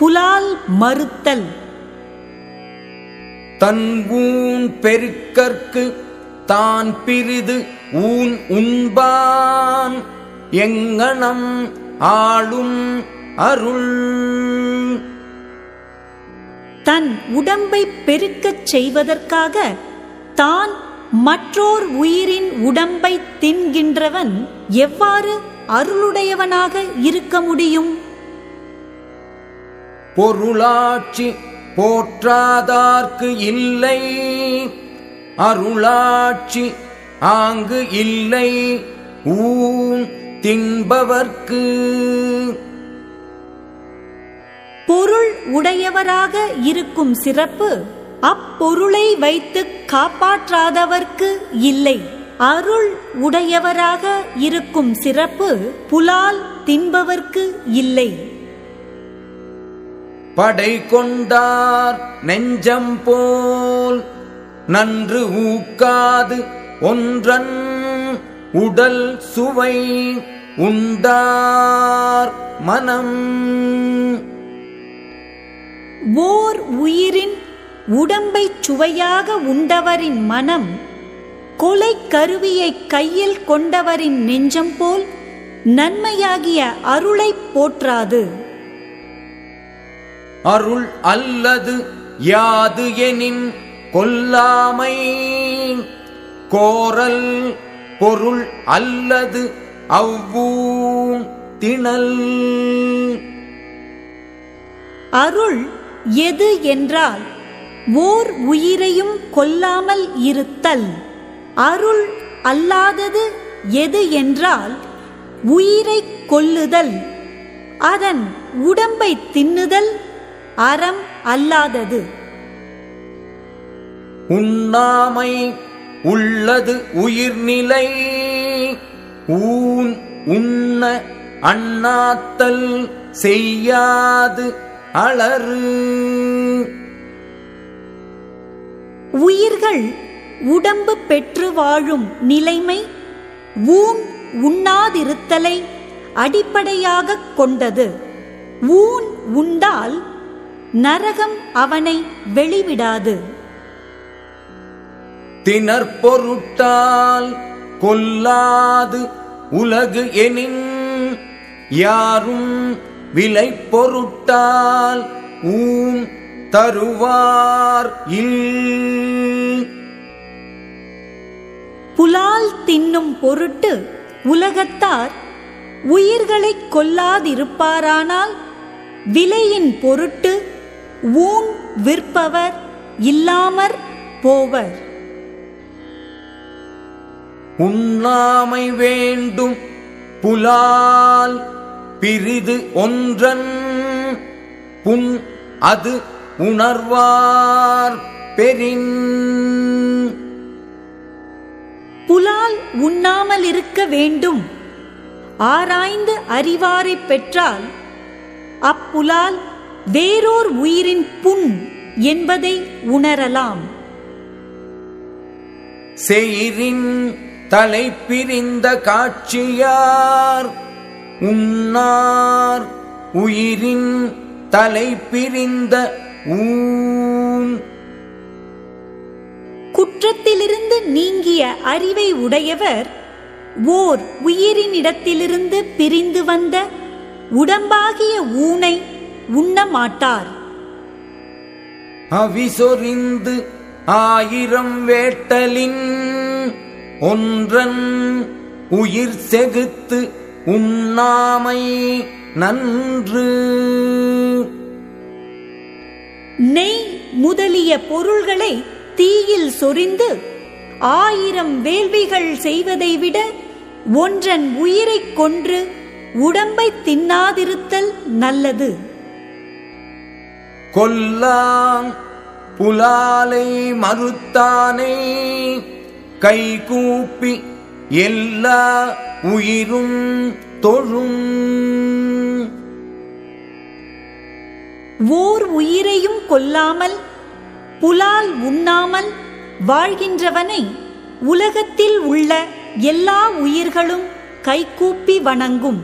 புலால் மறுத்தல். தன்கூன் பெருக்கற்கு தான் பிரிது ஊன் உண்பான் எங்கனம் ஆளும் அருள். தன் உடம்பை பெருக்கச் செய்வதற்காக தான் மற்றோர் உயிரின் உடம்பை தின்கின்றவன் எவ்வாறு அருளுடையவனாக இருக்க முடியும்? பொருளாட்சி போற்றாதார்க்கு இல்லை, அருளாட்சி ஆங்கு இல்லை ஊன் தின்பவர்க்கு. பொருள் உடையவராக இருக்கும் சிறப்பு அப்பொருளை வைத்து காப்பாற்றாதவர்க்கு இல்லை. அருள் உடையவராக இருக்கும் சிறப்பு புலால் தின்பவர்க்கு இல்லை. படை கொண்டார் நெஞ்சம் போல் நன்று ஊக்காது ஒன்றன் உடல் சுவை உண்டார் மனம். ஓர் உயிரின் உடம்பை சுவையாக உண்டவரின் மனம் கொலை கருவியை கையில் கொண்டவரின் நெஞ்சம் போல் நன்மையாகிய அருளை போற்றாது. அருள் அல்லது யாது எனின் கொல்லாமை கோரல் பொருள் அல்லது அவ்வூன் திணல். அருள் எது என்றால் ஓர் உயிரையும் கொல்லாமல் இருத்தல். அருள் அல்லாதது எது என்றால் உயிரை கொல்லுதல், அதன் உடம்பை தின்னுதல் அறம் அல்லாதது. உண்ணாமை உள்ளது உயிர்நிலை ஊன் உண்ண அண்ணாத்தல் செய்யாது அளறு. உயிர்கள் உடம்பு பெற்று வாழும் நிலைமை ஊன் உண்ணாதிருத்தலை அடிப்படையாக கொண்டது. ஊன் உண்டால் நரகம் அவனை வெளிவிடாது. திணற்பொருட்டால் கொல்லாது உலகு எனின் யாரும் விலை பொருட்டால் ஊன் தருவார் இல். புலால் தின்னும் பொருட்டு உலகத்தார் உயிர்களை கொல்லாதிருப்பாரானால் விலையின் பொருட்டு ஊன் விற்பவர் இல்லாமற் போவர். உண்ணாமை வேண்டும் புலால் பிரிது ஒன்றன் புன் அது உணர்வார் பெறின். புலால் உண்ணாமல் இருக்க வேண்டும் ஆராய்ந்து அறிவாரை பெற்றால் அப்புலால் வேறோர் உயிரின் புண் என்பதை உணரலாம். செயிரின் தலை பிரிந்த காட்சியார் உண்ணார் உயிரின் தலை பிரிந்த ஊன். குற்றத்திலிருந்து நீங்கிய அறிவை உடையவர் ஓர் உயிரினிடத்திலிருந்து பிரிந்து வந்த உடம்பாகிய ஊனை உண்ணமாட்டார். அவிசொறிந்து ஆயிரம் வேட்டலின் ஒன்றன் உயிர் செகுத்து உண்ணாமை நன்று. நெய் முதலிய பொருள்களை தீயில் சொரிந்து ஆயிரம் வேள்விகள் செய்வதை விட ஒன்றன் உயிரை கொன்று உடம்பை தின்னாதிருத்தல் நல்லது. கொல்லாம் புலாலை மறுத்தானே கை கூப்பி எல்லா உயிரும் தொழும். ஓர் உயிரையும் கொல்லாமல் புலால் உண்ணாமல் வாழ்கின்றவனை உலகத்தில் உள்ள எல்லா உயிர்களும் கைகூப்பி வணங்கும்.